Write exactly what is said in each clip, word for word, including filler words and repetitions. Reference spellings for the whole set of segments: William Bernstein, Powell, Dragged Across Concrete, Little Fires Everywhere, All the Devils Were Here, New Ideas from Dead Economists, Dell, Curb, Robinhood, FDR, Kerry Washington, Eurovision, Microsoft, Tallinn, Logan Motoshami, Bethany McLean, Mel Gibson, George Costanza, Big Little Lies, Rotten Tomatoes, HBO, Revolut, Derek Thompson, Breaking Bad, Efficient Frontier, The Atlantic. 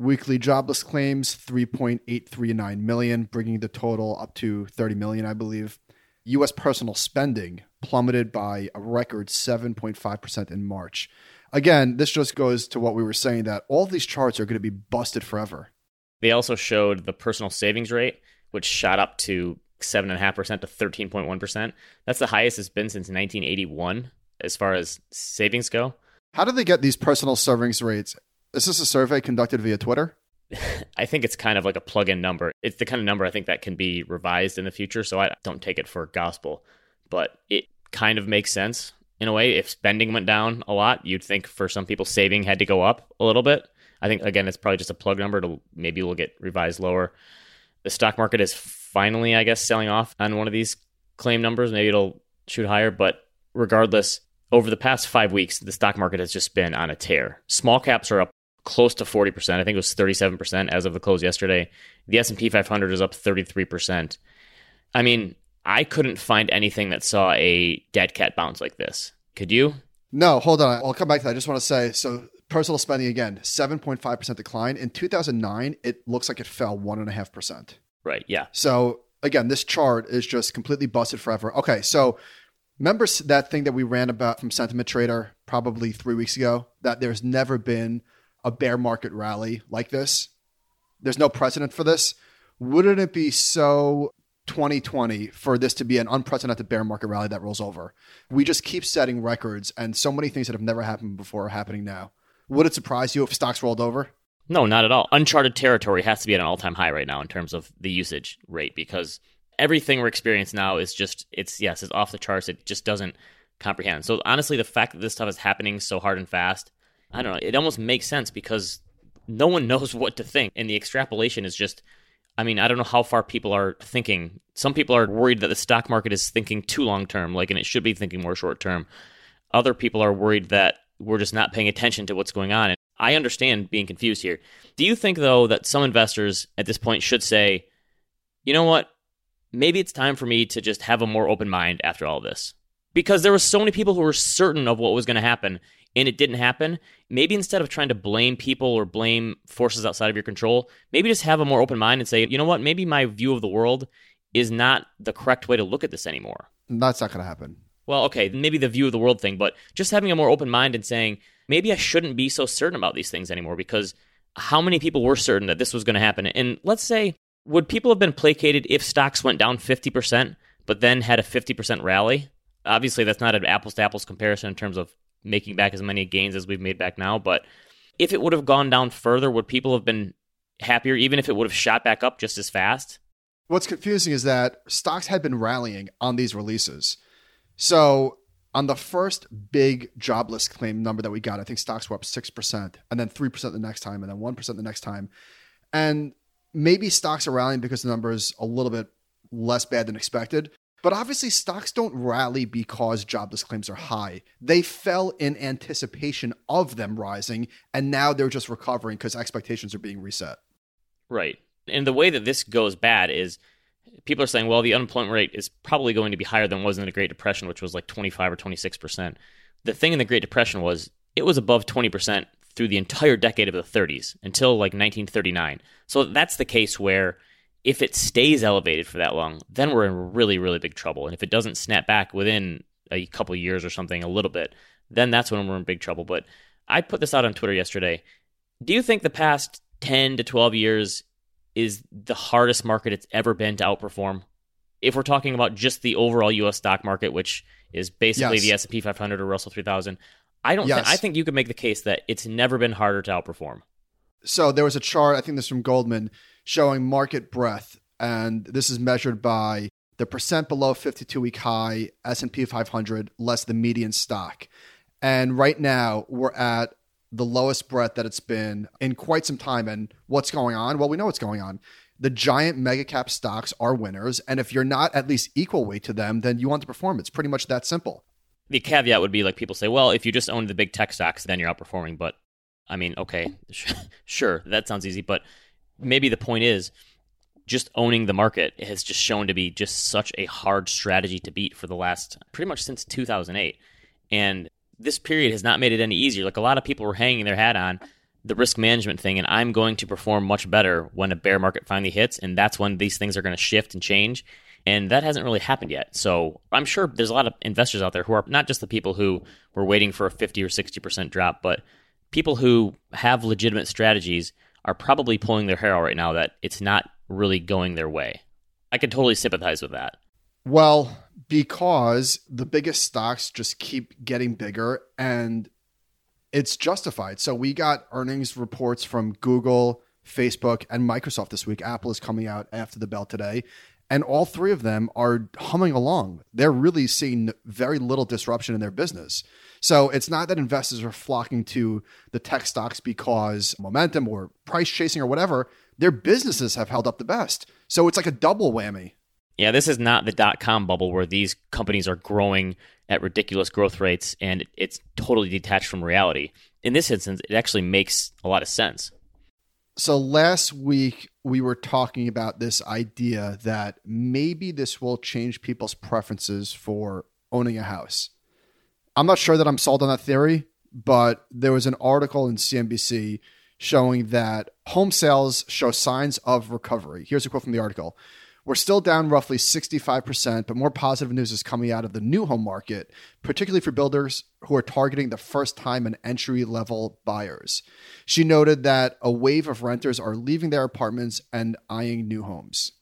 Weekly jobless claims, three point eight three nine million, bringing the total up to thirty million, I believe. U S personal spending plummeted by a record seven point five percent in March. Again, this just goes to what we were saying, that all these charts are going to be busted forever. They also showed the personal savings rate, which shot up to seven point five percent to thirteen point one percent. That's the highest it's been since nineteen eighty-one as far as savings go. How do they get these personal savings rates? Is this a survey conducted via Twitter? I think it's kind of like a plug-in number. It's the kind of number I think that can be revised in the future, so I don't take it for gospel. But it kind of makes sense in a way. If spending went down a lot, you'd think for some people saving had to go up a little bit. I think, again, it's probably just a plug number. To maybe we'll get revised lower. The stock market is finally, I guess, selling off on one of these claim numbers. Maybe it'll shoot higher, but regardless, over the past five weeks, the stock market has just been on a tear. Small caps are up close to forty percent. I think it was thirty-seven percent as of the close yesterday. The S and P five hundred is up thirty-three percent. I mean, I couldn't find anything that saw a dead cat bounce like this. Could you? No, hold on. I'll come back to that. I just want to say, so personal spending, again, seven point five percent decline. In two thousand nine, it looks like it fell one point five percent. Right, yeah. So again, this chart is just completely busted forever. Okay, so remember that thing that we ran about from Sentiment Trader probably three weeks ago, that there's never been a bear market rally like this? There's no precedent for this. Wouldn't it be so twenty twenty for this to be an unprecedented bear market rally that rolls over? We just keep setting records, and so many things that have never happened before are happening now. Would it surprise you if stocks rolled over? No, not at all. Uncharted territory has to be at an all-time high right now in terms of the usage rate, because everything we're experiencing now is just, it's yes, it's off the charts. It just doesn't comprehend. So honestly, the fact that this stuff is happening so hard and fast, I don't know. It almost makes sense because no one knows what to think. And the extrapolation is just, I mean, I don't know how far people are thinking. Some people are worried that the stock market is thinking too long term, like, and it should be thinking more short term. Other people are worried that we're just not paying attention to what's going on. And I understand being confused here. Do you think, though, that some investors at this point should say, you know what? Maybe it's time for me to just have a more open mind after all this? Because there were so many people who were certain of what was going to happen, and it didn't happen. Maybe instead of trying to blame people or blame forces outside of your control, maybe just have a more open mind and say, you know what, maybe my view of the world is not the correct way to look at this anymore. That's not going to happen. Well, okay, maybe the view of the world thing, but just having a more open mind and saying, maybe I shouldn't be so certain about these things anymore, because how many people were certain that this was going to happen? And let's say, would people have been placated if stocks went down fifty percent, but then had a fifty percent rally? Obviously, that's not an apples-to-apples comparison in terms of making back as many gains as we've made back now. But if it would have gone down further, would people have been happier, even if it would have shot back up just as fast? What's confusing is that stocks had been rallying on these releases. So on the first big jobless claim number that we got, I think stocks were up six percent, and then three percent the next time, and then one percent the next time. And maybe stocks are rallying because the number is a little bit less bad than expected. But obviously, stocks don't rally because jobless claims are high. They fell in anticipation of them rising, and now they're just recovering because expectations are being reset. Right. And the way that this goes bad is people are saying, well, the unemployment rate is probably going to be higher than it was in the Great Depression, which was like twenty-five or twenty-six percent. The thing in the Great Depression was it was above twenty percent through the entire decade of the thirties until like nineteen thirty-nine. So that's the case where if it stays elevated for that long, then we're in really, really big trouble. And if it doesn't snap back within a couple of years or something, a little bit, then that's when we're in big trouble. But I put this out on Twitter yesterday. Do you think the past ten to twelve years is the hardest market it's ever been to outperform? If we're talking about just the overall U S stock market, which is basically yes, the S and P five hundred or Russell three thousand, I don't. Yes. Th- I think you could make the case that it's never been harder to outperform. So there was a chart, I think this is from Goldman, showing market breadth. And this is measured by the percent below fifty-two week high, S and P five hundred, less the median stock. And right now, we're at the lowest breadth that it's been in quite some time. And what's going on? Well, we know what's going on. The giant mega cap stocks are winners. And if you're not at least equal weight to them, then you want to perform. It's pretty much that simple. The caveat would be like people say, well, if you just own the big tech stocks, then you're outperforming. But I mean, okay, sure, that sounds easy. But maybe the point is just owning the market has just shown to be just such a hard strategy to beat for the last pretty much since two thousand eight. And this period has not made it any easier. Like a lot of people were hanging their hat on the risk management thing, and I'm going to perform much better when a bear market finally hits, and that's when these things are going to shift and change. And that hasn't really happened yet. So I'm sure there's a lot of investors out there who are not just the people who were waiting for a fifty or sixty percent drop, but people who have legitimate strategies are probably pulling their hair out right now that it's not really going their way. I could totally sympathize with that. Well, because the biggest stocks just keep getting bigger and it's justified. So we got earnings reports from Google, Facebook, and Microsoft this week. Apple is coming out after the bell today. And all three of them are humming along. They're really seeing very little disruption in their business. So it's not that investors are flocking to the tech stocks because momentum or price chasing or whatever. Their businesses have held up the best. So it's like a double whammy. Yeah, this is not the dot-com bubble where these companies are growing at ridiculous growth rates and it's totally detached from reality. In this instance, it actually makes a lot of sense. So last week, we were talking about this idea that maybe this will change people's preferences for owning a house. I'm not sure that I'm sold on that theory, but there was an article in C N B C showing that home sales show signs of recovery. Here's a quote from the article. We're still down roughly sixty-five percent, but more positive news is coming out of the new home market, particularly for builders who are targeting the first-time and entry-level buyers. She noted that a wave of renters are leaving their apartments and eyeing new homes.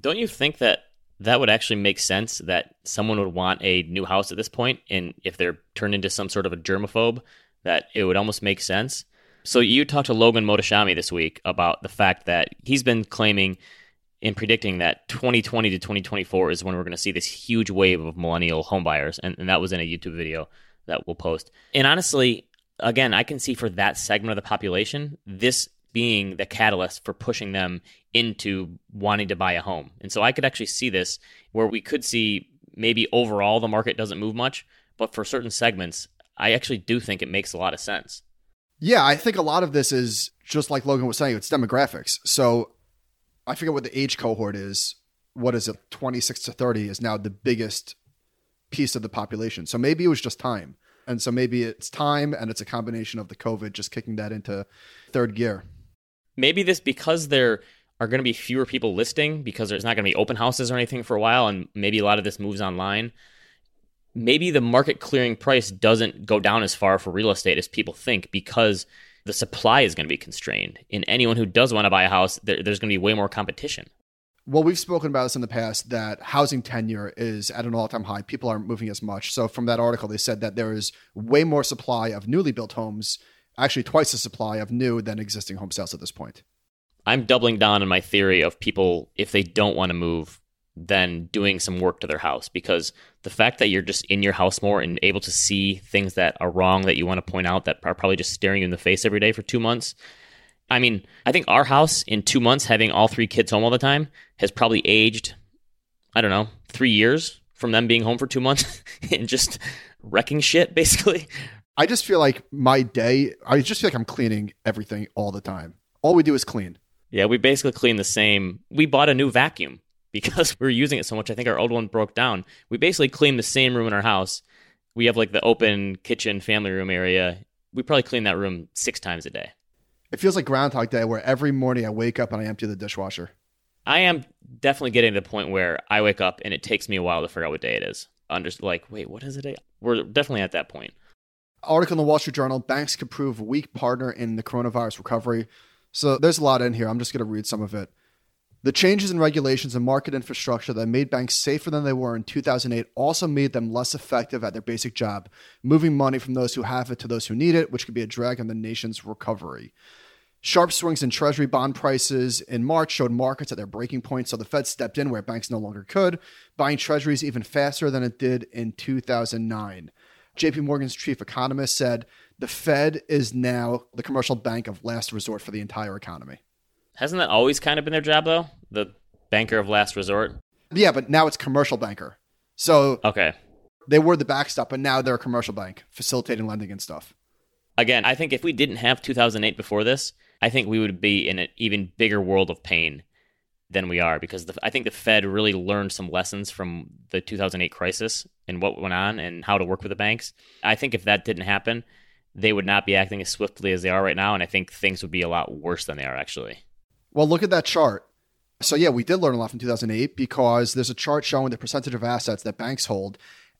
Don't you think that that would actually make sense that someone would want a new house at this point, and if they're turned into some sort of a germaphobe, that it would almost make sense? So you talked to Logan Motoshami this week about the fact that he's been claiming in predicting that twenty twenty to twenty twenty-four is when we're going to see this huge wave of millennial homebuyers. And, and that was in a YouTube video that we'll post. And honestly, again, I can see for that segment of the population, this being the catalyst for pushing them into wanting to buy a home. And so I could actually see this where we could see maybe overall the market doesn't move much, but for certain segments, I actually do think it makes a lot of sense. Yeah, I think a lot of this is just like Logan was saying, it's demographics. So I forget what the age cohort is. What is it? twenty-six to thirty is now the biggest piece of the population. So maybe it was just time. And so maybe it's time and it's a combination of the COVID just kicking that into third gear. Maybe this because there are going to be fewer people listing because there's not going to be open houses or anything for a while. And maybe a lot of this moves online. Maybe the market clearing price doesn't go down as far for real estate as people think because the supply is going to be constrained. And anyone who does want to buy a house, there, there's going to be way more competition. Well, we've spoken about this in the past, that housing tenure is at an all-time high. People aren't moving as much. So from that article, they said that there is way more supply of newly built homes, actually twice the supply of new than existing home sales at this point. I'm doubling down on my theory of people, if they don't want to move, then doing some work to their house. Because the fact that you're just in your house more and able to see things that are wrong that you want to point out that are probably just staring you in the face every day for two months. I mean, I think our house in two months, having all three kids home all the time, has probably aged, I don't know, three years from them being home for two months and just wrecking shit, basically. I just feel like my day, I just feel like I'm cleaning everything all the time. All we do is clean. Yeah, we basically clean the same. We bought a new vacuum. Because we're using it so much, I think our old one broke down. We basically clean the same room in our house. We have like the open kitchen family room area. We probably clean that room six times a day. It feels like Groundhog Day where every morning I wake up and I empty the dishwasher. I am definitely getting to the point where I wake up and it takes me a while to figure out what day it is. I'm just like, wait, what is the day? We're definitely at that point. Article in the Wall Street Journal, banks could prove weak partner in the coronavirus recovery. So there's a lot in here. I'm just going to read some of it. The changes in regulations and market infrastructure that made banks safer than they were in two thousand eight also made them less effective at their basic job, moving money from those who have it to those who need it, which could be a drag on the nation's recovery. Sharp swings in treasury bond prices in March showed markets at their breaking point, so the Fed stepped in where banks no longer could, buying treasuries even faster than it did in two thousand nine. J P Morgan's chief economist said, the Fed is now the commercial bank of last resort for the entire economy. Hasn't that always kind of been their job, though? The banker of last resort? Yeah, but now it's commercial banker. So okay, they were the backstop, but now they're a commercial bank, facilitating lending and stuff. Again, I think if we didn't have two thousand eight before this, I think we would be in an even bigger world of pain than we are, because the, I think the Fed really learned some lessons from the two thousand eight crisis and what went on and how to work with the banks. I think if that didn't happen, they would not be acting as swiftly as they are right now, and I think things would be a lot worse than they are, actually. Well, look at that chart. So yeah, we did learn a lot from two thousand eight, because there's a chart showing the percentage of assets that banks hold,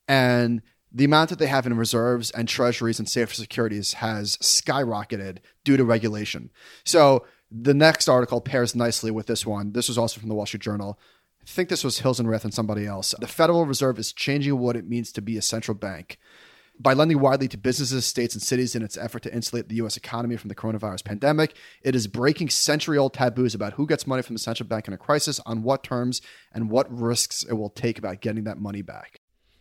and the amount that they have in reserves and treasuries and safe securities has skyrocketed due to regulation. So the next article pairs nicely with this one. This was also from the Wall Street Journal. I think this was Hilsenrath and somebody else. The Federal Reserve is changing what it means to be a central bank by lending widely to businesses, states, and cities in its effort to insulate the U S economy from the coronavirus pandemic. It is breaking century-old taboos about who gets money from the central bank in a crisis, on what terms, and what risks it will take about getting that money back.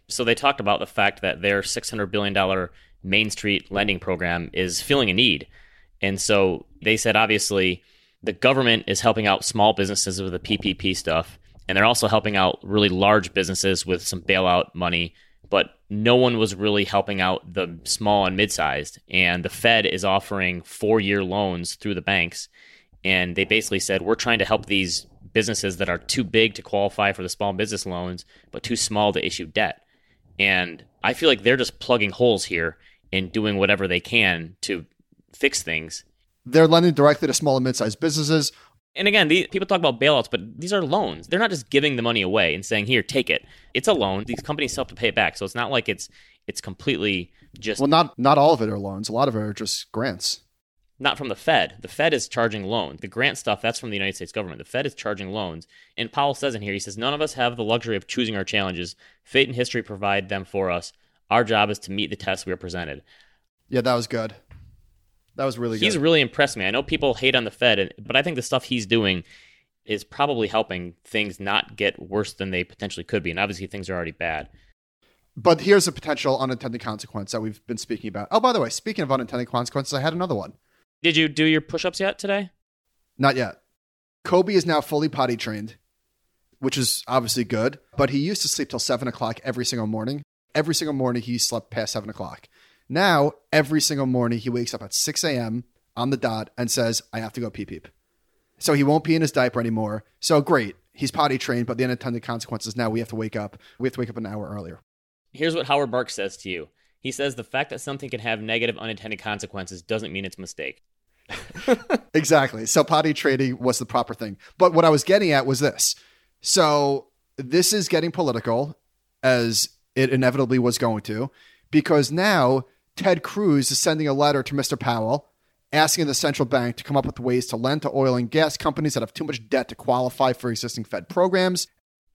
So they talked about the fact that their six hundred billion dollars Main Street lending program is feeling a need. And so they said, obviously, the government is helping out small businesses with the P P P stuff, and they're also helping out really large businesses with some bailout money, but no one was really helping out the small and mid-sized. And the Fed is offering four-year loans through the banks, and they basically said, we're trying to help these businesses that are too big to qualify for the small business loans, but too small to issue debt. And I feel like they're just plugging holes here and doing whatever they can to fix things. They're lending directly to small and mid-sized businesses. And again, the, people talk about bailouts, but these are loans. They're not just giving the money away and saying, here, take it. It's a loan. These companies still have to pay it back. So it's not like it's it's completely just... Well, not, not all of it are loans. A lot of it are just grants. Not from the Fed. The Fed is charging loans. The grant stuff, that's from the United States government. The Fed is charging loans. And Powell says in here, he says, none of us have the luxury of choosing our challenges. Fate and history provide them for us. Our job is to meet the tests we are presented. Yeah, that was good. That was really good. He's really impressed me. I know people hate on the Fed, but I think the stuff he's doing is probably helping things not get worse than they potentially could be. And obviously things are already bad. But here's a potential unintended consequence that we've been speaking about. Oh, by the way, speaking of unintended consequences, I had another one. Did you do your push-ups yet today? Not yet. Kobe is now fully potty trained, which is obviously good, but he used to sleep till seven o'clock every single morning. Every single morning he slept past seven o'clock. Now, every single morning, he wakes up at six a.m. on the dot and says, I have to go pee-peep. So he won't pee in his diaper anymore. So great. He's potty trained, but the unintended consequence is now we have to wake up. We have to wake up an hour earlier. Here's what Howard Marks says to you. He says, the fact that something can have negative unintended consequences doesn't mean it's a mistake. Exactly. So potty training was the proper thing. But what I was getting at was this. So this is getting political, as it inevitably was going to, because now Ted Cruz is sending a letter to Mister Powell asking the central bank to come up with ways to lend to oil and gas companies that have too much debt to qualify for existing Fed programs.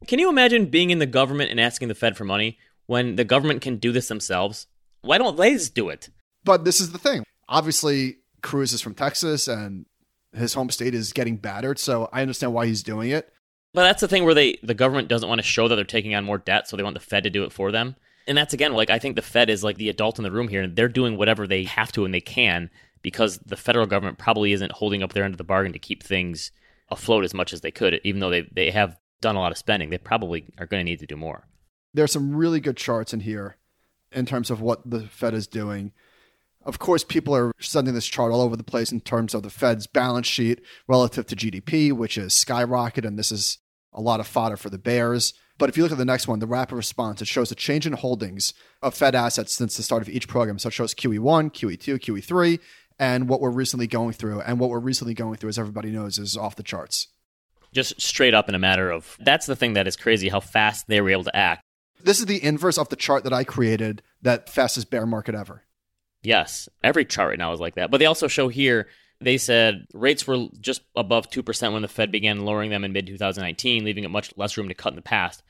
Can you imagine being in the government and asking the Fed for money when the government can do this themselves? Why don't they just do it? But this is the thing. Obviously, Cruz is from Texas and his home state is getting battered, so I understand why he's doing it. But that's the thing where they the government doesn't want to show that they're taking on more debt, so they want the Fed to do it for them. And that's, again, like I think the Fed is like the adult in the room here, and they're doing whatever they have to and they can because the federal government probably isn't holding up their end of the bargain to keep things afloat as much as they could. Even though they, they have done a lot of spending, they probably are going to need to do more. There's some really good charts in here in terms of what the Fed is doing. Of course, people are sending this chart all over the place in terms of the Fed's balance sheet relative to G D P, which is skyrocket, and this is a lot of fodder for the bears. But if you look at the next one, the rapid response, it shows a change in holdings of Fed assets since the start of each program. So it shows Q E one, Q E two, Q E three, and what we're recently going through. And what we're recently going through, as everybody knows, is off the charts. Just straight up in a matter of, that's the thing that is crazy, how fast they were able to act. This is the inverse of the chart that I created, that fastest bear market ever. Yes, every chart right now is like that. But they also show here, they said rates were just above two percent when the Fed began lowering them in mid twenty nineteen, leaving it much less room to cut in the past.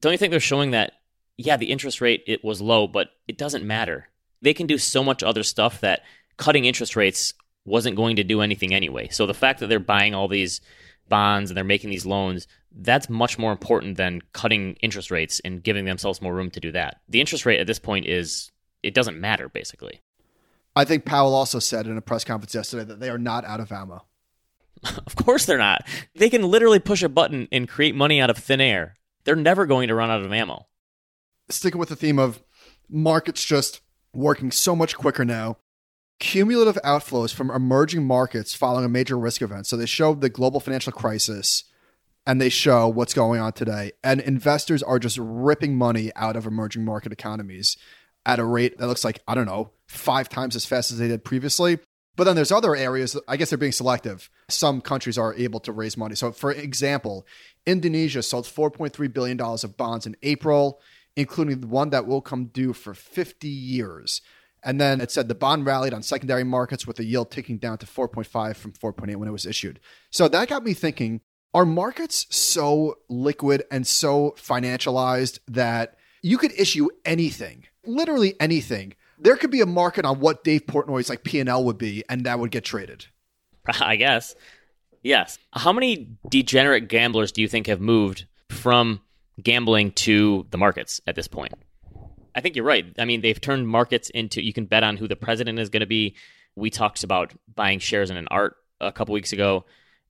Don't you think they're showing that, yeah, the interest rate, it was low, but it doesn't matter. They can do so much other stuff that cutting interest rates wasn't going to do anything anyway. So the fact that they're buying all these bonds and they're making these loans, that's much more important than cutting interest rates and giving themselves more room to do that. The interest rate at this point is, it doesn't matter, basically. I think Powell also said in a press conference yesterday that they are not out of ammo. Of course they're not. They can literally push a button and create money out of thin air. They're never going to run out of ammo. Sticking with the theme of markets just working so much quicker now, cumulative outflows from emerging markets following a major risk event. So they show the global financial crisis and they show what's going on today. And investors are just ripping money out of emerging market economies at a rate that looks like, I don't know, five times as fast as they did previously. But then there's other areas that I guess they're being selective. Some countries are able to raise money. So for example, Indonesia sold four point three billion dollars of bonds in April, including the one that will come due for fifty years. And then it said the bond rallied on secondary markets with the yield ticking down to four point five from four point eight when it was issued. So that got me thinking, are markets so liquid and so financialized that you could issue anything, literally anything? There could be a market on what Dave Portnoy's like P and L would be, and that would get traded. I guess. Yes. How many degenerate gamblers do you think have moved from gambling to the markets at this point? I think you're right. I mean, they've turned markets into, you can bet on who the president is going to be. We talked about buying shares in an art a couple weeks ago.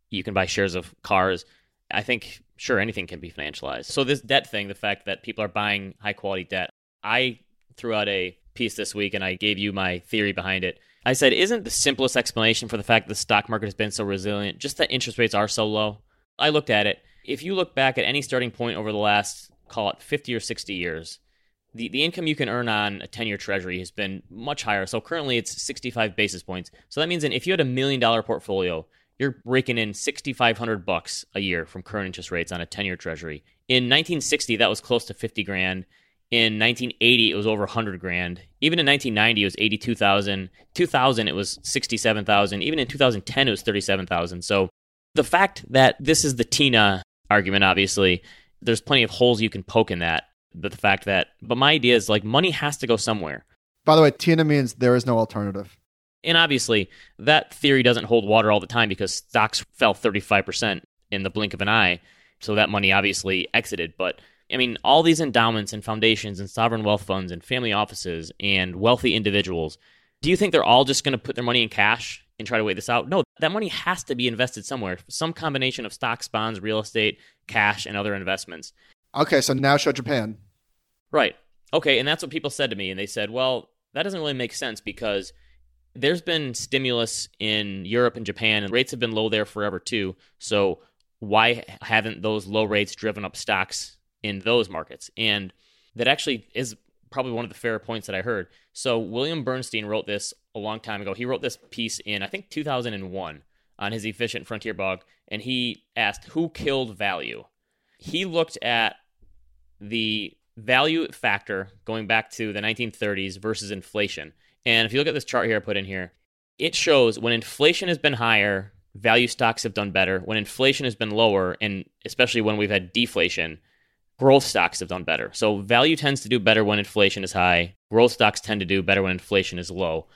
You can buy shares of cars. I think, sure, anything can be financialized. So this debt thing, the fact that people are buying high-quality debt, I threw out a piece this week and I gave you my theory behind it. I said, isn't the simplest explanation for the fact that the stock market has been so resilient just that interest rates are so low? I looked at it. If you look back at any starting point over the last, call it fifty or sixty years, the, the income you can earn on a ten-year treasury has been much higher. So currently it's sixty-five basis points. So that means that if you had a million-dollar portfolio, you're raking in sixty-five hundred bucks a year from current interest rates on a ten-year treasury. In nineteen sixty, that was close to fifty grand. In nineteen eighty, it was over one hundred grand. Even in nineteen ninety, it was eighty-two thousand. two thousand, it was sixty-seven thousand. Even in two thousand ten, it was thirty-seven thousand. So the fact that this is the Tina argument, obviously, there's plenty of holes you can poke in that. But the fact that, but my idea is like money has to go somewhere. By the way, Tina means there is no alternative. And obviously, that theory doesn't hold water all the time because stocks fell thirty-five percent in the blink of an eye. So that money obviously exited, but I mean, all these endowments and foundations and sovereign wealth funds and family offices and wealthy individuals, do you think they're all just going to put their money in cash and try to wait this out? No, that money has to be invested somewhere, some combination of stocks, bonds, real estate, cash, and other investments. Okay, so now show Japan. Right. Okay, and that's what people said to me. And they said, well, that doesn't really make sense because there's been stimulus in Europe and Japan, and rates have been low there forever too. So why haven't those low rates driven up stocks in those markets? And that actually is probably one of the fairer points that I heard. So William Bernstein wrote this a long time ago. He wrote this piece in, I think, two thousand one on his Efficient Frontier blog, and he asked, who killed value? He looked at the value factor going back to the nineteen thirties versus inflation. And if you look at this chart here I put in here, it shows when inflation has been higher, value stocks have done better. When inflation has been lower, and especially when we've had deflation, growth stocks have done better. So value tends to do better when inflation is high. Growth stocks tend to do better when inflation is low.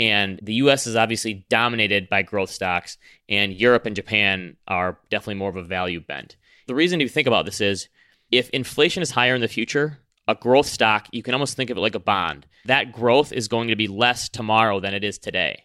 And the U S is obviously dominated by growth stocks, and Europe and Japan are definitely more of a value bent. The reason you think about this is if inflation is higher in the future, a growth stock, you can almost think of it like a bond. That growth is going to be less tomorrow than it is today.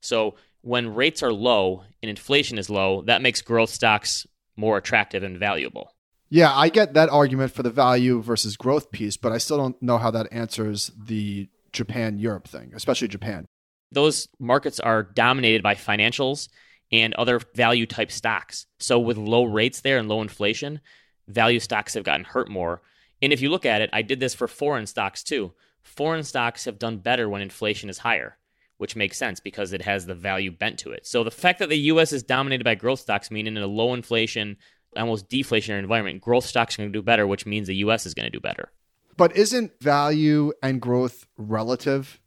So when rates are low and inflation is low, that makes growth stocks more attractive and valuable. Yeah, I get that argument for the value versus growth piece, but I still don't know how that answers the Japan-Europe thing, especially Japan. Those markets are dominated by financials and other value-type stocks. So with low rates there and low inflation, value stocks have gotten hurt more. And if you look at it, I did this for foreign stocks too. Foreign stocks have done better when inflation is higher, which makes sense because it has the value bent to it. So the fact that the U S is dominated by growth stocks, meaning in a low inflation, almost deflationary environment, growth stocks are going to do better, which means the U S is going to do better. But isn't value and growth relative?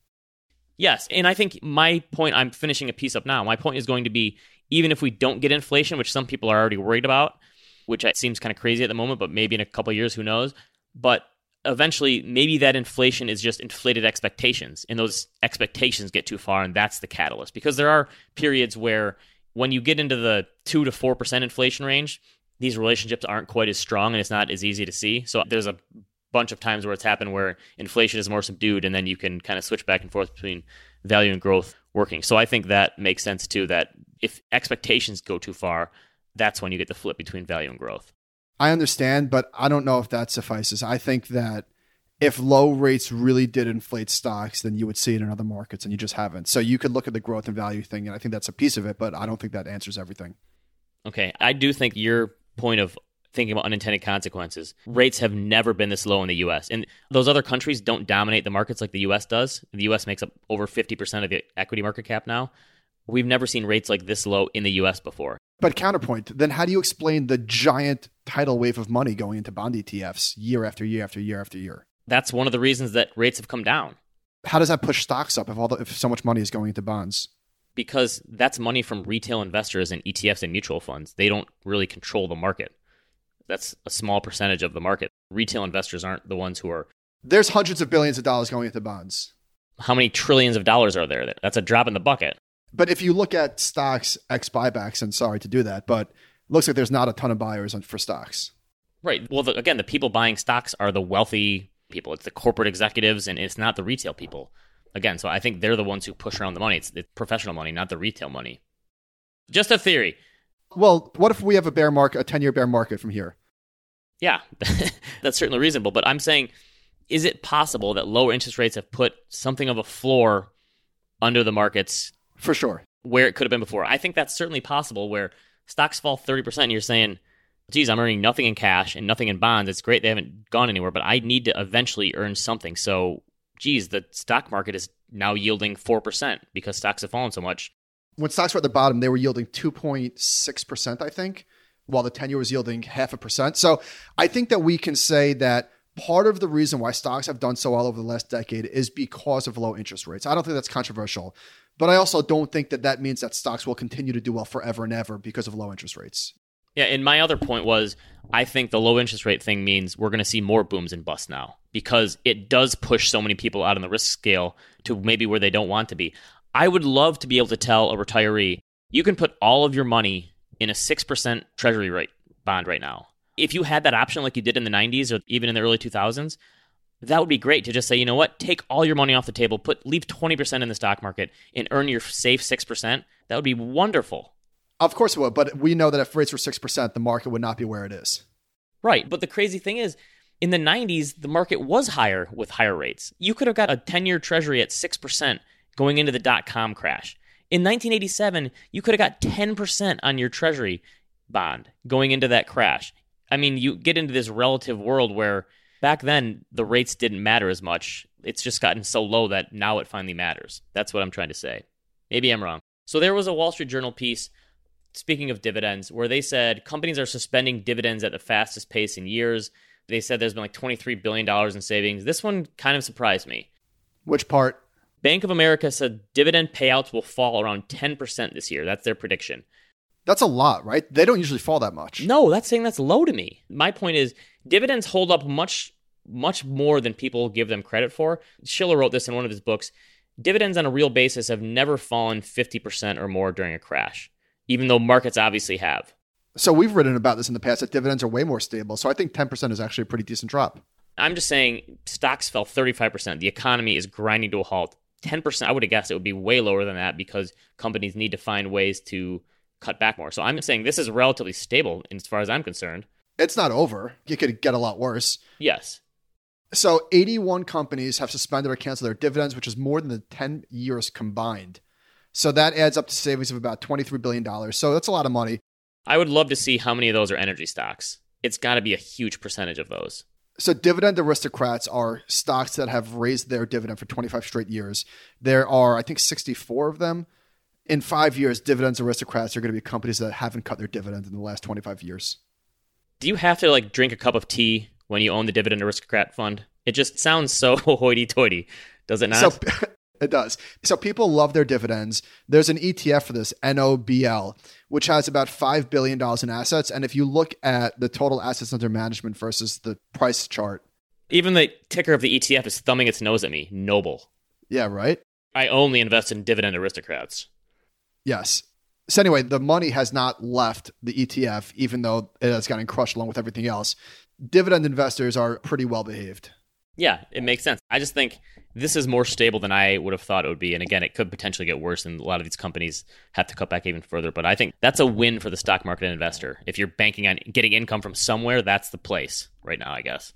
Yes. And I think my point, I'm finishing a piece up now. My point is going to be, even if we don't get inflation, which some people are already worried about, which seems kind of crazy at the moment, but maybe in a couple of years, who knows? But eventually maybe that inflation is just inflated expectations, and those expectations get too far, and that's the catalyst. Because there are periods where when you get into the two to four percent inflation range, these relationships aren't quite as strong, and it's not as easy to see. So there's a bunch of times where it's happened where inflation is more subdued, and then you can kind of switch back and forth between value and growth working. So I think that makes sense too, that if expectations go too far, that's when you get the flip between value and growth. I understand, but I don't know if that suffices. I think that if low rates really did inflate stocks, then you would see it in other markets, and you just haven't. So you could look at the growth and value thing, and I think that's a piece of it, but I don't think that answers everything. Okay. I do think your point of thinking about unintended consequences, rates have never been this low in the U S. And those other countries don't dominate the markets like the U S does. The U S makes up over fifty percent of the equity market cap now. We've never seen rates like this low in the U S before. But counterpoint, then how do you explain the giant tidal wave of money going into bond E T Fs year after year after year after year? That's one of the reasons that rates have come down. How does that push stocks up if all the, if so much money is going into bonds? Because that's money from retail investors and E T Fs and mutual funds. They don't really control the market. That's a small percentage of the market. Retail investors aren't the ones who are... There's hundreds of billions of dollars going into bonds. How many trillions of dollars are there? That's a drop in the bucket. But if you look at stocks ex buybacks, and sorry to do that, but it looks like there's not a ton of buyers for stocks. Right. Well, the, again, the people buying stocks are the wealthy people. It's the corporate executives, and it's not the retail people. Again, so I think they're the ones who push around the money. It's, it's professional money, not the retail money. Just a theory. Well, what if we have a bear market, a ten-year bear market from here? Yeah, that's certainly reasonable. But I'm saying, is it possible that lower interest rates have put something of a floor under the markets? For sure. Where it could have been before. I think that's certainly possible, where stocks fall thirty percent and you're saying, geez, I'm earning nothing in cash and nothing in bonds. It's great they haven't gone anywhere, but I need to eventually earn something. So, geez, the stock market is now yielding four percent because stocks have fallen so much. When stocks were at the bottom, they were yielding two point six percent, I think, while the ten-year was yielding half a percent. So I think that we can say that part of the reason why stocks have done so well over the last decade is because of low interest rates. I don't think that's controversial. But I also don't think that that means that stocks will continue to do well forever and ever because of low interest rates. Yeah, and my other point was, I think the low interest rate thing means we're going to see more booms and busts now, because it does push so many people out on the risk scale to maybe where they don't want to be. I would love to be able to tell a retiree, you can put all of your money in a six percent treasury rate bond right now. If you had that option like you did in the nineties or even in the early two thousands, that would be great to just say, you know what, take all your money off the table, put leave twenty percent in the stock market and earn your safe six percent. That would be wonderful. Of course it would, but we know that if rates were six percent, the market would not be where it is. Right, but the crazy thing is, in the nineties, the market was higher with higher rates. You could have got a ten-year treasury at six percent going into the dot-com crash. In nineteen eighty-seven, you could have got ten percent on your treasury bond going into that crash. I mean, you get into this relative world where back then, the rates didn't matter as much. It's just gotten so low that now it finally matters. That's what I'm trying to say. Maybe I'm wrong. So there was a Wall Street Journal piece, speaking of dividends, where they said companies are suspending dividends at the fastest pace in years. They said there's been like twenty-three billion dollars in savings. This one kind of surprised me. Which part? Bank of America said dividend payouts will fall around ten percent this year. That's their prediction. That's a lot, right? They don't usually fall that much. No, that's saying that's low to me. My point is, dividends hold up much, much more than people give them credit for. Schiller wrote this in one of his books. Dividends on a real basis have never fallen fifty percent or more during a crash, even though markets obviously have. So we've written about this in the past, that dividends are way more stable. So I think ten percent is actually a pretty decent drop. I'm just saying stocks fell thirty-five percent. The economy is grinding to a halt. ten percent, I would have guessed it would be way lower than that because companies need to find ways to cut back more. So I'm saying this is relatively stable as far as I'm concerned. It's not over. It could get a lot worse. Yes. So eighty-one companies have suspended or canceled their dividends, which is more than the ten years combined. So that adds up to savings of about twenty-three billion dollars. So that's a lot of money. I would love to see how many of those are energy stocks. It's got to be a huge percentage of those. So dividend aristocrats are stocks that have raised their dividend for twenty-five straight years. There are, I think, sixty-four of them. In five years, dividends aristocrats are going to be companies that haven't cut their dividend in the last twenty-five years. Do you have to like drink a cup of tea when you own the dividend aristocrat fund? It just sounds so hoity-toity, does it not? So, it does. So people love their dividends. There's an E T F for this, N O B L, which has about five billion dollars in assets. And if you look at the total assets under management versus the price chart, Even the ticker of the E T F is thumbing its nose at me, N O B L. Yeah, right? I only invest in dividend aristocrats. Yes. So anyway, the money has not left the E T F, even though it has gotten crushed along with everything else. Dividend investors are pretty well behaved. Yeah, it makes sense. I just think this is more stable than I would have thought it would be. And again, it could potentially get worse, and a lot of these companies have to cut back even further. But I think that's a win for the stock market and investor. If you're banking on getting income from somewhere, that's the place right now, I guess.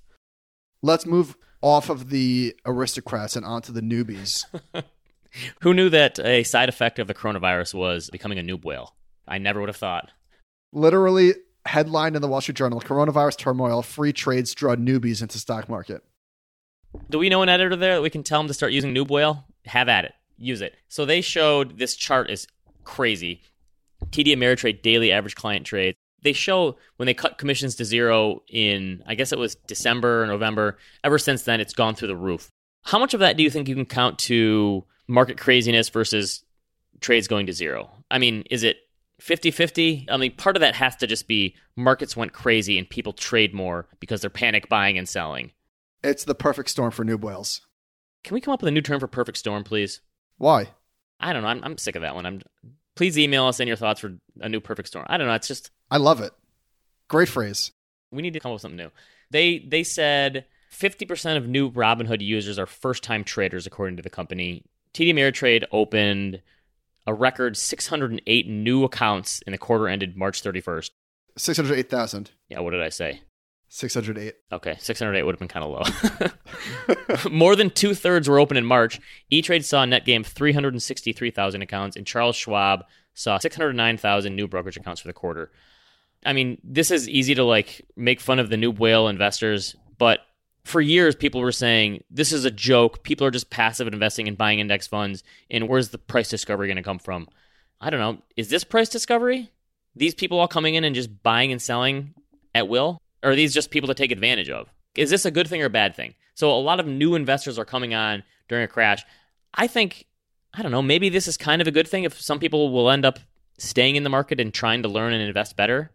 Let's move off of the aristocrats and onto the newbies. Who knew that a side effect of the coronavirus was becoming a noob whale? I never would have thought. Literally, headlined in the Wall Street Journal, coronavirus turmoil, free trades draw newbies into stock market. Do we know an editor there that we can tell them to start using Noob Whale? Have at it. Use it. So they showed this chart is crazy. T D Ameritrade daily average client trades. They show when they cut commissions to zero in, I guess it was December or November. Ever since then, it's gone through the roof. How much of that do you think you can count to market craziness versus trades going to zero? I mean, is it fifty-fifty? I mean, part of that has to just be markets went crazy and people trade more because they're panic buying and selling. It's the perfect storm for noob whales. Can we come up with a new term for perfect storm, please? Why? I don't know. I'm, I'm sick of that one. I'm. Please email us in your thoughts for a new perfect storm. I don't know. It's just... I love it. Great phrase. We need to come up with something new. They they said fifty percent of new Robinhood users are first-time traders, according to the company. T D Ameritrade opened a record six hundred eight new accounts in the quarter ended March thirty-first. six hundred eight thousand. Yeah, what did I say? six hundred eight. Okay, six hundred eight would have been kind of low. More than two-thirds were open in March. E-Trade saw a net gain of three hundred sixty-three thousand accounts, and Charles Schwab saw six hundred nine thousand new brokerage accounts for the quarter. I mean, this is easy to like make fun of the noob whale investors, but for years, people were saying, this is a joke. People are just passive investing and buying index funds, and where's the price discovery going to come from? I don't know. Is this price discovery? These people all coming in and just buying and selling at will? Or are these just people to take advantage of? Is this a good thing or a bad thing? So a lot of new investors are coming on during a crash. I think, I don't know, maybe this is kind of a good thing if some people will end up staying in the market and trying to learn and invest better.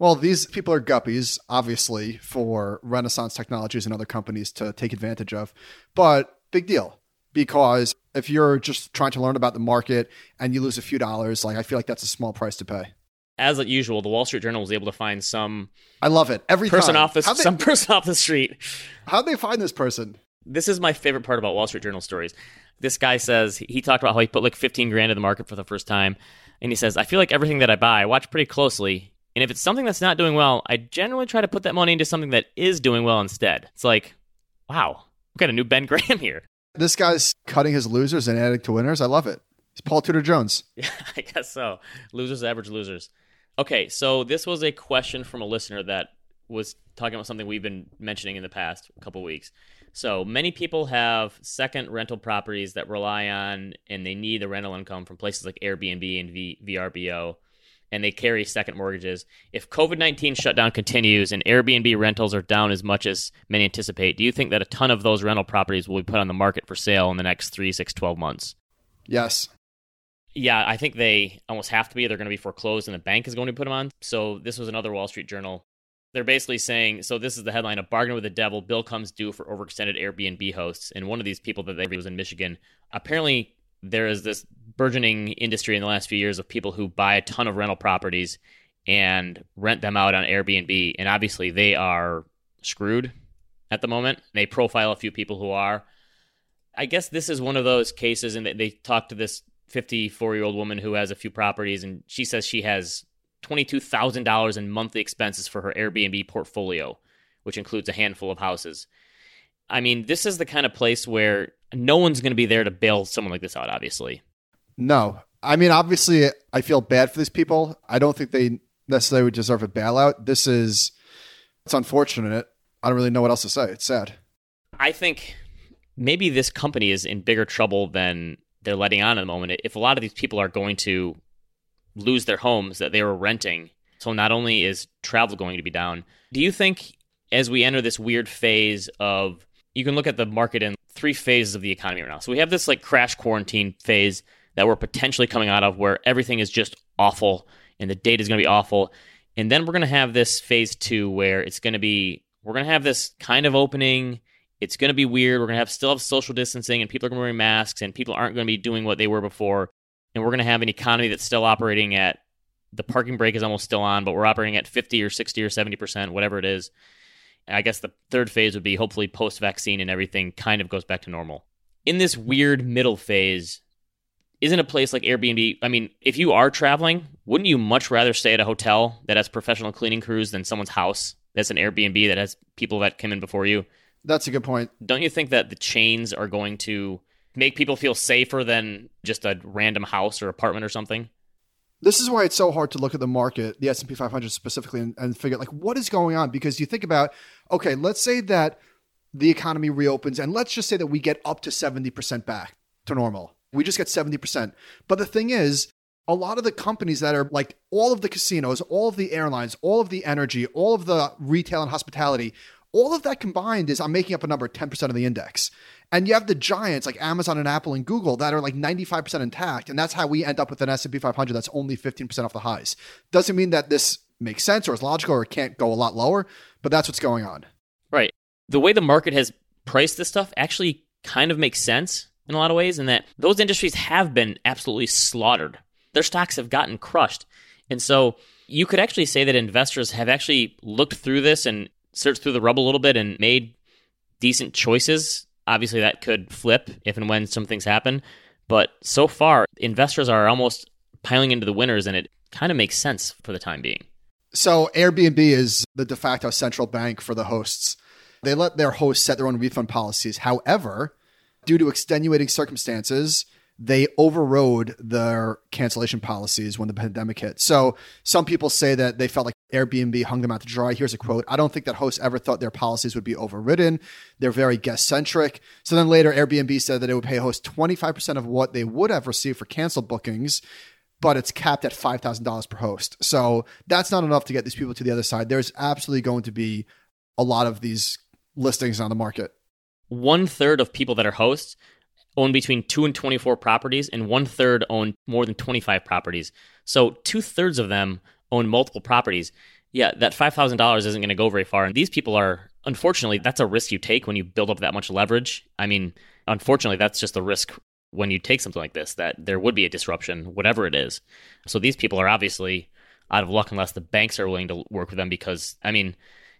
Well, these people are guppies, obviously, for Renaissance Technologies and other companies to take advantage of. But big deal, because if you're just trying to learn about the market and you lose a few dollars, like I feel like that's a small price to pay. As usual, the Wall Street Journal was able to find some... I love it. Every person time. Off the, they, some person off the street. How'd they find this person? This is my favorite part about Wall Street Journal stories. This guy says, he talked about how he put like fifteen grand in the market for the first time. And he says, I feel like everything that I buy, I watch pretty closely. And if it's something that's not doing well, I generally try to put that money into something that is doing well instead. It's like, wow, we've got a new Ben Graham here. This guy's cutting his losers and adding to winners. I love it. It's Paul Tudor Jones. Yeah, I guess so. Losers, average losers. Okay, so this was a question from a listener that was talking about something we've been mentioning in the past couple weeks. So many people have second rental properties that rely on and they need the rental income from places like Airbnb and v- VRBO, and they carry second mortgages. If COVID nineteen shutdown continues and Airbnb rentals are down as much as many anticipate, do you think that a ton of those rental properties will be put on the market for sale in the next three, six, twelve months? Yes. Yeah, I think they almost have to be. They're going to be foreclosed and the bank is going to put them on. So this was another Wall Street Journal. They're basically saying, so this is the headline, a bargain with the devil, bill comes due for overextended Airbnb hosts. And one of these people that they was in Michigan, apparently there is this burgeoning industry in the last few years of people who buy a ton of rental properties and rent them out on Airbnb. And obviously they are screwed at the moment. They profile a few people who are. I guess this is one of those cases, and they talked to this fifty-four-year-old woman who has a few properties, and she says she has twenty-two thousand dollars in monthly expenses for her Airbnb portfolio, which includes a handful of houses. I mean, this is the kind of place where no one's going to be there to bail someone like this out, obviously. No. I mean, obviously, I feel bad for these people. I don't think they necessarily deserve a bailout. This is, it's unfortunate. I don't really know what else to say. It's sad. I think maybe this company is in bigger trouble than they're letting on at the moment. If a lot of these people are going to lose their homes that they were renting, so not only is travel going to be down, do you think as we enter this weird phase of, you can look at the market in three phases of the economy right now. So we have this like crash quarantine phase that we're potentially coming out of where everything is just awful and the data is going to be awful. And then we're going to have this phase two where it's going to be, we're going to have this kind of opening It's going to be weird. We're going to have still have social distancing, and people are going to be wearing masks, and people aren't going to be doing what they were before. And we're going to have an economy that's still operating at, the parking brake is almost still on, but we're operating at fifty or sixty or seventy percent, whatever it is. And I guess the third phase would be hopefully post-vaccine and everything kind of goes back to normal. In this weird middle phase, isn't a place like Airbnb, I mean, if you are traveling, wouldn't you much rather stay at a hotel that has professional cleaning crews than someone's house that's an Airbnb that has people that come in before you? That's a good point. Don't you think that the chains are going to make people feel safer than just a random house or apartment or something? This is why it's so hard to look at the market, the S and P five hundred specifically, and, and figure out like what is going on? Because you think about, okay, let's say that the economy reopens and let's just say that we get up to seventy percent back to normal. We just get seventy percent. But the thing is, a lot of the companies that are like all of the casinos, all of the airlines, all of the energy, all of the retail and hospitality, all of that combined is, I'm making up a number, ten percent of the index. And you have the giants like Amazon and Apple and Google that are like ninety-five percent intact. And that's how we end up with an S and P five hundred that's only fifteen percent off the highs. Doesn't mean that this makes sense or is logical or it can't go a lot lower, but that's what's going on. Right. The way the market has priced this stuff actually kind of makes sense in a lot of ways in that those industries have been absolutely slaughtered. Their stocks have gotten crushed. And so you could actually say that investors have actually looked through this and searched through the rubble a little bit and made decent choices. Obviously, that could flip if and when some things happen. But so far, investors are almost piling into the winners, and it kind of makes sense for the time being. So Airbnb is the de facto central bank for the hosts. They let their hosts set their own refund policies. However, due to extenuating circumstances, they overrode their cancellation policies when the pandemic hit. So some people say that they felt like Airbnb hung them out to dry. Here's a quote. "I don't think that hosts ever thought their policies would be overridden. They're very guest-centric." So then later, Airbnb said that it would pay hosts twenty-five percent of what they would have received for canceled bookings, but it's capped at five thousand dollars per host. So that's not enough to get these people to the other side. There's absolutely going to be a lot of these listings on the market. One third of people that are hosts own between two and twenty-four properties, and one third own more than twenty-five properties. So two thirds of them own multiple properties. Yeah, that five thousand dollars isn't going to go very far. And these people are, unfortunately, that's a risk you take when you build up that much leverage. I mean, unfortunately, that's just the risk when you take something like this, that there would be a disruption, whatever it is. So these people are obviously out of luck unless the banks are willing to work with them because, I mean,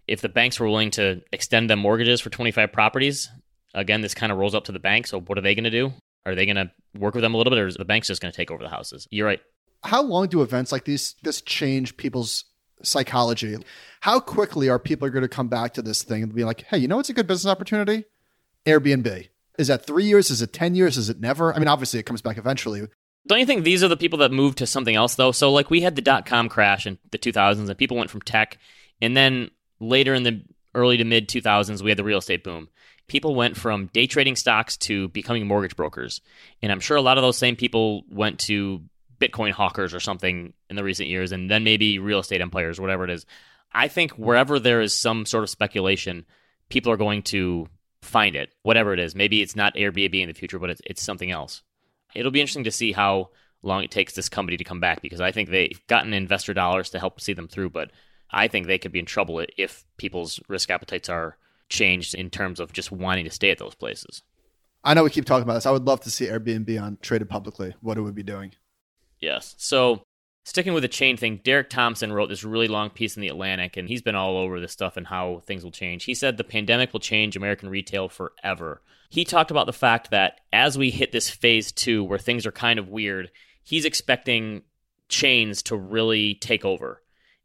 if the banks were willing to extend them mortgages for twenty-five properties, again, this kind of rolls up to the bank. So what are they going to do? Are they going to work with them a little bit, or is the bank just going to take over the houses? You're right. How long do events like these this change people's psychology? How quickly are people going to come back to this thing and be like, hey, you know what's a good business opportunity? Airbnb. Is that three years? Is it ten years? Is it never? I mean, obviously, it comes back eventually. Don't you think these are the people that moved to something else, though? So like we had the dot-com crash in the two thousands, and people went from tech. And then later in the early to mid two thousands, we had the real estate boom. People went from day trading stocks to becoming mortgage brokers. And I'm sure a lot of those same people went to Bitcoin hawkers or something in the recent years, and then maybe real estate empires, whatever it is. I think wherever there is some sort of speculation, people are going to find it, whatever it is. Maybe it's not Airbnb in the future, but it's, it's something else. It'll be interesting to see how long it takes this company to come back, because I think they've gotten investor dollars to help see them through, but I think they could be in trouble if people's risk appetites are changed in terms of just wanting to stay at those places. I know we keep talking about this. I would love to see Airbnb on traded publicly, what it would be doing. Yes. So sticking with the chain thing, Derek Thompson wrote this really long piece in The Atlantic, and he's been all over this stuff and how things will change. He said the pandemic will change American retail forever. He talked about the fact that as we hit this phase two where things are kind of weird, he's expecting chains to really take over.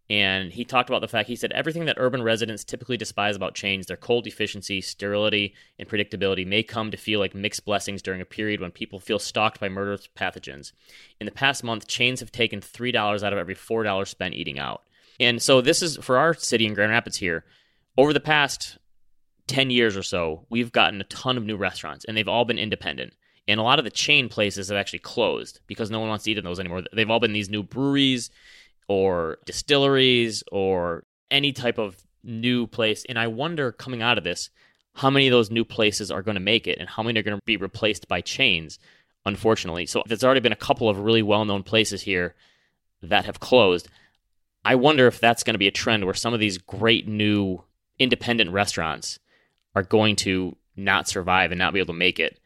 And he talked about the fact, he said, everything that urban residents typically despise about chains, their cold efficiency, sterility, and predictability, may come to feel like mixed blessings during a period when people feel stalked by murderous pathogens. In the past month, chains have taken three dollars out of every four dollars spent eating out. And so this is for our city in Grand Rapids here. Over the past ten years or so, we've gotten a ton of new restaurants, and they've all been independent. And a lot of the chain places have actually closed because no one wants to eat in those anymore. They've all been these new breweries or distilleries or any type of new place. And I wonder, coming out of this, how many of those new places are going to make it and how many are going to be replaced by chains, unfortunately. So there's already been a couple of really well-known places here that have closed. I wonder if that's going to be a trend where some of these great new independent restaurants are going to not survive and not be able to make it.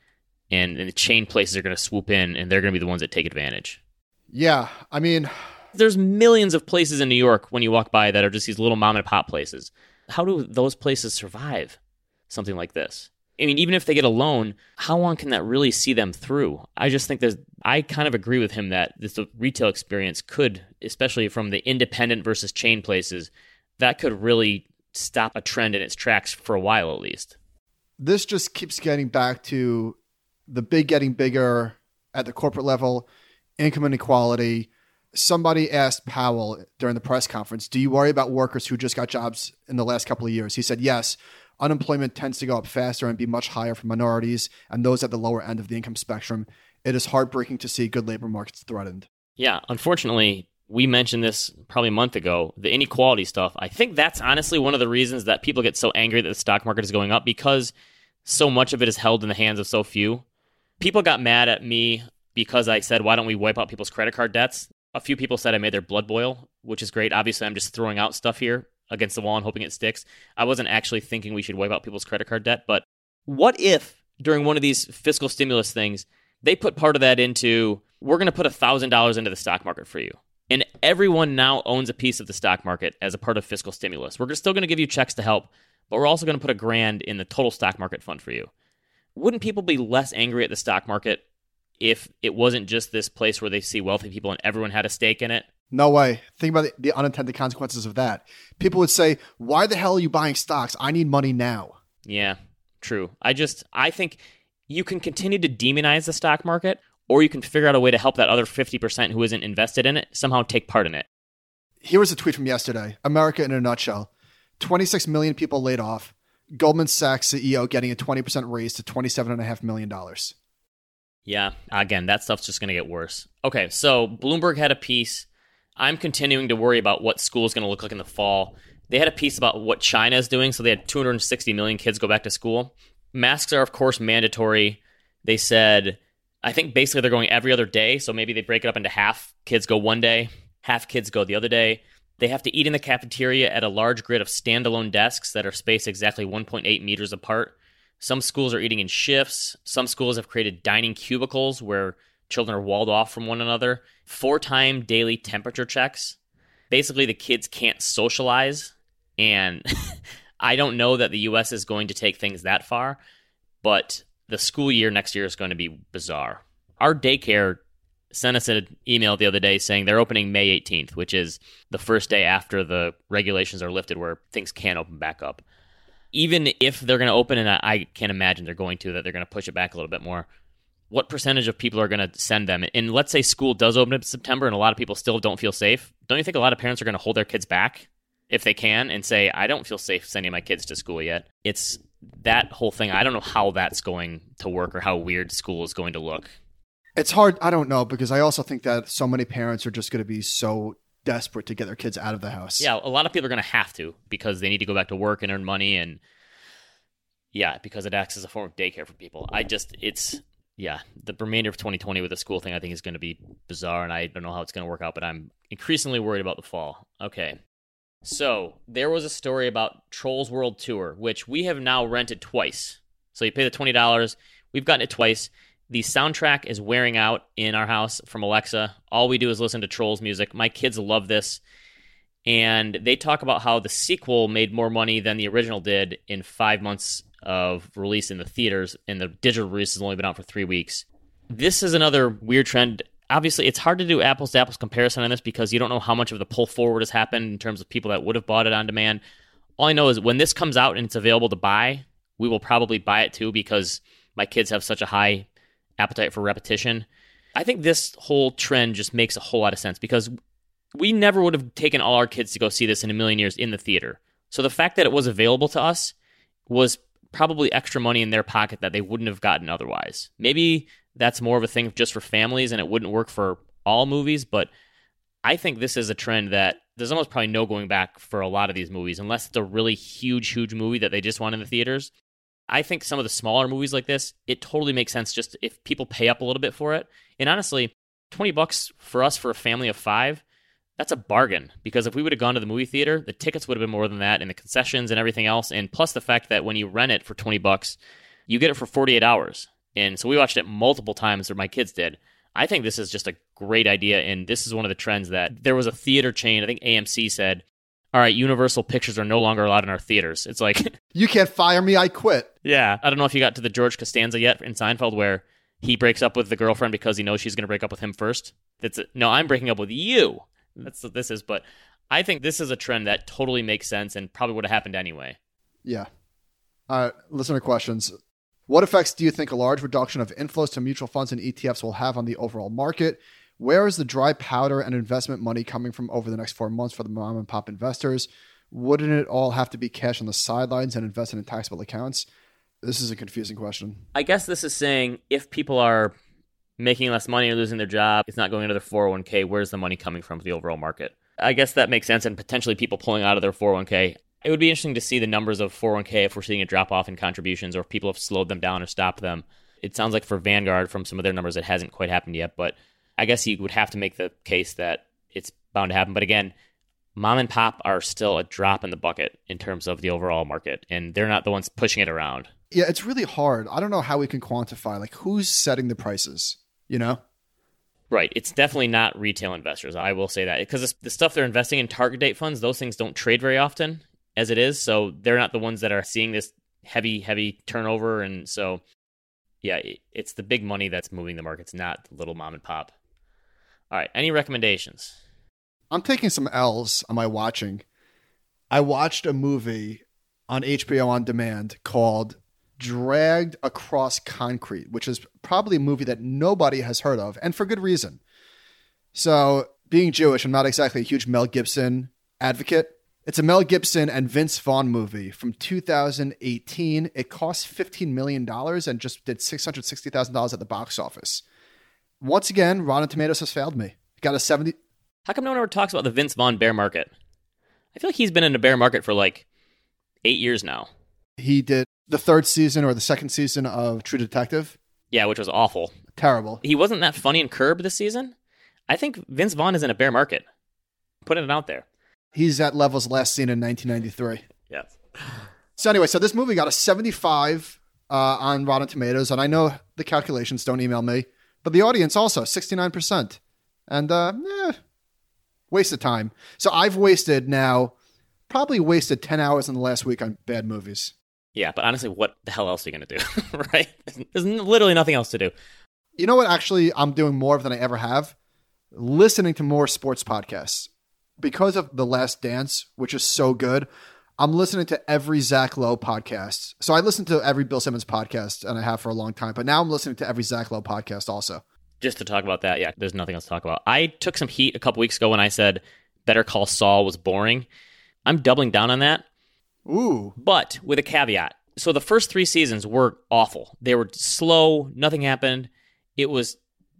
And, and the chain places are going to swoop in, and they're going to be the ones that take advantage. Yeah, I mean... There's millions of places in New York when you walk by that are just these little mom-and-pop places. How do those places survive something like this? I mean, even if they get a loan, how long can that really see them through? I just think there's... I kind of agree with him that this retail experience could, especially from the independent versus chain places, that could really stop a trend in its tracks for a while at least. This just keeps getting back to the big getting bigger at the corporate level, income inequality. Somebody asked Powell during the press conference, do you worry about workers who just got jobs in the last couple of years? He said, yes, unemployment tends to go up faster and be much higher for minorities and those at the lower end of the income spectrum. It is heartbreaking to see good labor markets threatened. Yeah, unfortunately, we mentioned this probably a month ago, the inequality stuff. I think that's honestly one of the reasons that people get so angry that the stock market is going up, because so much of it is held in the hands of so few. People got mad at me because I said, why don't we wipe out people's credit card debts? A few people said I made their blood boil, which is great. Obviously, I'm just throwing out stuff here against the wall and hoping it sticks. I wasn't actually thinking we should wipe out people's credit card debt. But what if during one of these fiscal stimulus things, they put part of that into, we're going to put one thousand dollars into the stock market for you. And everyone now owns a piece of the stock market as a part of fiscal stimulus. We're still going to give you checks to help, but we're also going to put a grand in the total stock market fund for you. Wouldn't people be less angry at the stock market if it wasn't just this place where they see wealthy people and everyone had a stake in it? No way. Think about the, the unintended consequences of that. People would say, why the hell are you buying stocks? I need money now. Yeah, true. I just, I think you can continue to demonize the stock market, or you can figure out a way to help that other fifty percent who isn't invested in it somehow take part in it. Here was a tweet from yesterday. America in a nutshell. twenty-six million people laid off. Goldman Sachs C E O getting a twenty percent raise to twenty-seven point five million dollars. Yeah, again, that stuff's just going to get worse. Okay, so Bloomberg had a piece. I'm continuing to worry about what school is going to look like in the fall. They had a piece about what China is doing. So they had two hundred sixty million kids go back to school. Masks are, of course, mandatory. They said, I think basically they're going every other day. So maybe they break it up into half kids go one day, half kids go the other day. They have to eat in the cafeteria at a large grid of standalone desks that are spaced exactly one point eight meters apart. Some schools are eating in shifts. Some schools have created dining cubicles where children are walled off from one another. Four-time daily temperature checks. Basically, the kids can't socialize. And I don't know that the U S is going to take things that far, but the school year next year is going to be bizarre. Our daycare sent us an email the other day saying they're opening May eighteenth, which is the first day after the regulations are lifted where things can open back up. Even if they're going to open, and I can't imagine they're going to, that they're going to push it back a little bit more, what percentage of people are going to send them? And let's say school does open up in September and a lot of people still don't feel safe. Don't you think a lot of parents are going to hold their kids back if they can and say, I don't feel safe sending my kids to school yet? It's that whole thing. I don't know how that's going to work or how weird school is going to look. It's hard. I don't know, because I also think that so many parents are just going to be so desperate to get their kids out of the house. Yeah, a lot of people are going to have to, because they need to go back to work and earn money. And yeah, because it acts as a form of daycare for people. I just, it's, yeah, the remainder of twenty twenty with the school thing I think is going to be bizarre, and I don't know how it's going to work out, but I'm increasingly worried about the fall. Okay. So there was a story about Trolls World Tour, which we have now rented twice. So you pay the twenty dollars. We've gotten it twice. The soundtrack is wearing out in our house from Alexa. All we do is listen to Trolls music. My kids love this. And they talk about how the sequel made more money than the original did in five months of release in the theaters. And the digital release has only been out for three weeks. This is another weird trend. Obviously, it's hard to do apples to apples comparison on this because you don't know how much of the pull forward has happened in terms of people that would have bought it on demand. All I know is when this comes out and it's available to buy, we will probably buy it too, because my kids have such a high appetite for repetition. I think this whole trend just makes a whole lot of sense, because we never would have taken all our kids to go see this in a million years in the theater. So the fact that it was available to us was probably extra money in their pocket that they wouldn't have gotten otherwise. Maybe that's more of a thing just for families and it wouldn't work for all movies, but I think this is a trend that there's almost probably no going back for a lot of these movies, unless it's a really huge, huge movie that they just want in the theaters. I think some of the smaller movies like this, it totally makes sense just if people pay up a little bit for it. And honestly, twenty bucks for us for a family of five, that's a bargain. Because if we would have gone to the movie theater, the tickets would have been more than that, and the concessions and everything else. And plus the fact that when you rent it for twenty bucks, you get it for forty-eight hours. And so we watched it multiple times, or my kids did. I think this is just a great idea. And this is one of the trends that there was a theater chain. I think A M C said, all right, Universal Pictures are no longer allowed in our theaters. It's like, you can't fire me. I quit. Yeah. I don't know if you got to the George Costanza yet in Seinfeld where he breaks up with the girlfriend because he knows she's going to break up with him first. That's it. No, I'm breaking up with you. That's what this is. But I think this is a trend that totally makes sense and probably would have happened anyway. Yeah. Uh, listener questions. What effects do you think a large reduction of inflows to mutual funds and E T Fs will have on the overall market? Where is the dry powder and investment money coming from over the next four months for the mom and pop investors? Wouldn't it all have to be cash on the sidelines and invested in taxable accounts? This is a confusing question. I guess this is saying if people are making less money or losing their job, it's not going into their four oh one k, where's the money coming from for the overall market? I guess that makes sense, and potentially people pulling out of their four oh one k. It would be interesting to see the numbers of four oh one k if we're seeing a drop-off in contributions or if people have slowed them down or stopped them. It sounds like for Vanguard, from some of their numbers, it hasn't quite happened yet, but I guess you would have to make the case that it's bound to happen. But again, mom and pop are still a drop in the bucket in terms of the overall market, and they're not the ones pushing it around. Yeah, it's really hard. I don't know how we can quantify, like, who's setting the prices, you know? Right. It's definitely not retail investors. I will say that, because the stuff they're investing in target date funds, those things don't trade very often as it is. So they're not the ones that are seeing this heavy, heavy turnover. And so, yeah, it's the big money that's moving the markets, not the little mom and pop. All right. Any recommendations? I'm taking some L's on my watching. I watched a movie on H B O on demand called Dragged Across Concrete, which is probably a movie that nobody has heard of, and for good reason. So, being Jewish, I'm not exactly a huge Mel Gibson advocate. It's a Mel Gibson and Vince Vaughn movie from two thousand eighteen. It cost fifteen million dollars and just did six hundred sixty thousand dollars at the box office. Once again, Rotten Tomatoes has failed me. Got a seventy. seventy- How come no one ever talks about the Vince Vaughn bear market? I feel like he's been in a bear market for like eight years now. He did the third season or the second season of True Detective. Yeah, which was awful. Terrible. He wasn't that funny in Curb this season. I think Vince Vaughn is in a bear market. Putting it out there. He's at levels last seen in nineteen ninety-three. Yes. So anyway, so this movie got a seventy-five uh, on Rotten Tomatoes. And I know the calculations, don't email me. But the audience also, sixty-nine percent. And uh, eh, waste of time. So I've wasted now, probably wasted ten hours in the last week on bad movies. Yeah, but honestly, what the hell else are you going to do, right? There's literally nothing else to do. You know what, actually, I'm doing more of than I ever have? Listening to more sports podcasts. Because of The Last Dance, which is so good, I'm listening to every Zach Lowe podcast. So I listen to every Bill Simmons podcast, and I have for a long time, but now I'm listening to every Zach Lowe podcast also. Just to talk about that, yeah, there's nothing else to talk about. I took some heat a couple weeks ago when I said Better Call Saul was boring. I'm doubling down on that. Ooh. But with a caveat. So the first three seasons were awful. They were slow. Nothing happened. It was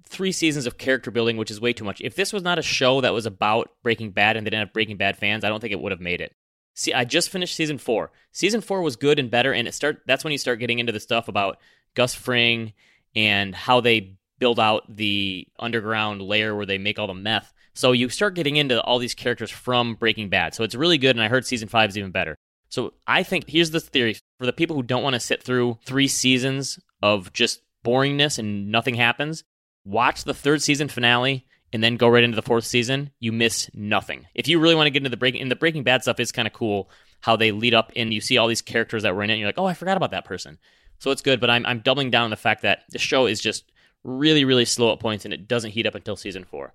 three seasons of character building, which is way too much. If this was not a show that was about Breaking Bad and they didn't have Breaking Bad fans, I don't think it would have made it. See, I just finished season four. Season four was good and better, and it start. That's when you start getting into the stuff about Gus Fring and how they build out the underground layer where they make all the meth. So you start getting into all these characters from Breaking Bad. So it's really good, and I heard season five is even better. So I think here's the theory for the people who don't want to sit through three seasons of just boringness and nothing happens. Watch the third season finale and then go right into the fourth season. You miss nothing. If you really want to get into the breaking, and the Breaking Bad stuff is kind of cool, how they lead up and you see all these characters that were in it. And you're like, oh, I forgot about that person. So it's good, but I'm I'm doubling down on the fact that the show is just really, really slow at points and it doesn't heat up until season four.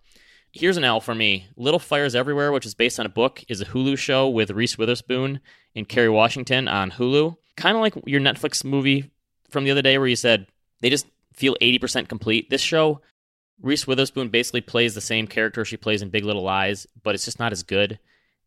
Here's an L for me. Little Fires Everywhere, which is based on a book, is a Hulu show with Reese Witherspoon and Kerry Washington on Hulu. Kind of like your Netflix movie from the other day where you said they just feel eighty percent complete. This show, Reese Witherspoon basically plays the same character she plays in Big Little Lies, but it's just not as good.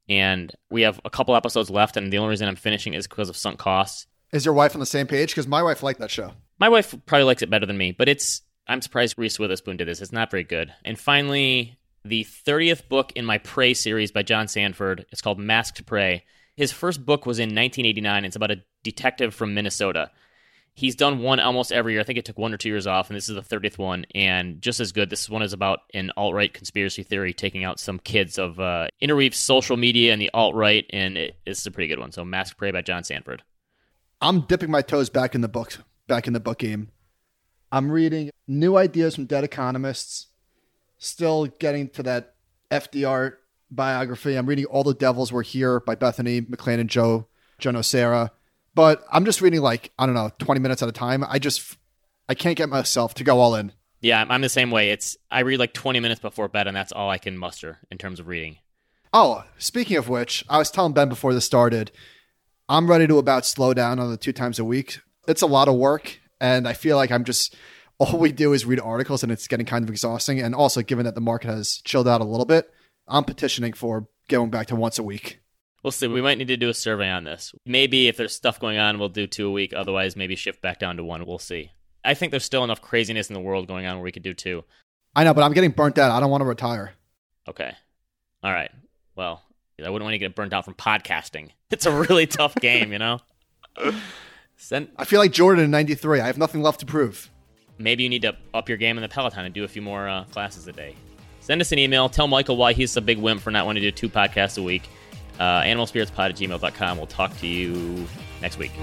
And we have a couple episodes left, and the only reason I'm finishing is because of sunk costs. Is your wife on the same page? Because my wife liked that show. My wife probably likes it better than me, but it's I'm surprised Reese Witherspoon did this. It's not very good. And finally, the thirtieth book in my Prey series by John Sanford. It's called Masked Prey. His first book was in nineteen eighty-nine. It's about a detective from Minnesota. He's done one almost every year. I think it took one or two years off, and this is the thirtieth one, and just as good. This one is about an alt-right conspiracy theory taking out some kids of uh, interweaves social media and the alt-right, and it, it's a pretty good one. So Masked Prey by John Sanford. I'm dipping my toes back in the book back in the book game. I'm reading new ideas from dead economists, still getting to that F D R biography. I'm reading All the Devils Were Here by Bethany McLean and Joe, Joe Nocera. But I'm just reading like, I don't know, twenty minutes at a time. I just, I can't get myself to go all in. Yeah, I'm the same way. It's I read like twenty minutes before bed, and that's all I can muster in terms of reading. Oh, speaking of which, I was telling Ben before this started, I'm ready to about slow down on the two times a week. It's a lot of work, and I feel like I'm just, all we do is read articles, and it's getting kind of exhausting. And also, given that the market has chilled out a little bit, I'm petitioning for going back to once a week. We'll see. We might need to do a survey on this. Maybe if there's stuff going on, we'll do two a week. Otherwise, maybe shift back down to one. We'll see. I think there's still enough craziness in the world going on where we could do two. I know, but I'm getting burnt out. I don't want to retire. Okay. All right. Well, I wouldn't want to get burnt out from podcasting. It's a really tough game, you know? Send- I feel like Jordan in ninety-three. I have nothing left to prove. Maybe you need to up your game in the Peloton and do a few more uh, classes a day. Send us an email. Tell Michael why he's a big wimp for not wanting to do two podcasts a week. Uh, animal spirits pod at gmail dot com. We'll talk to you next week.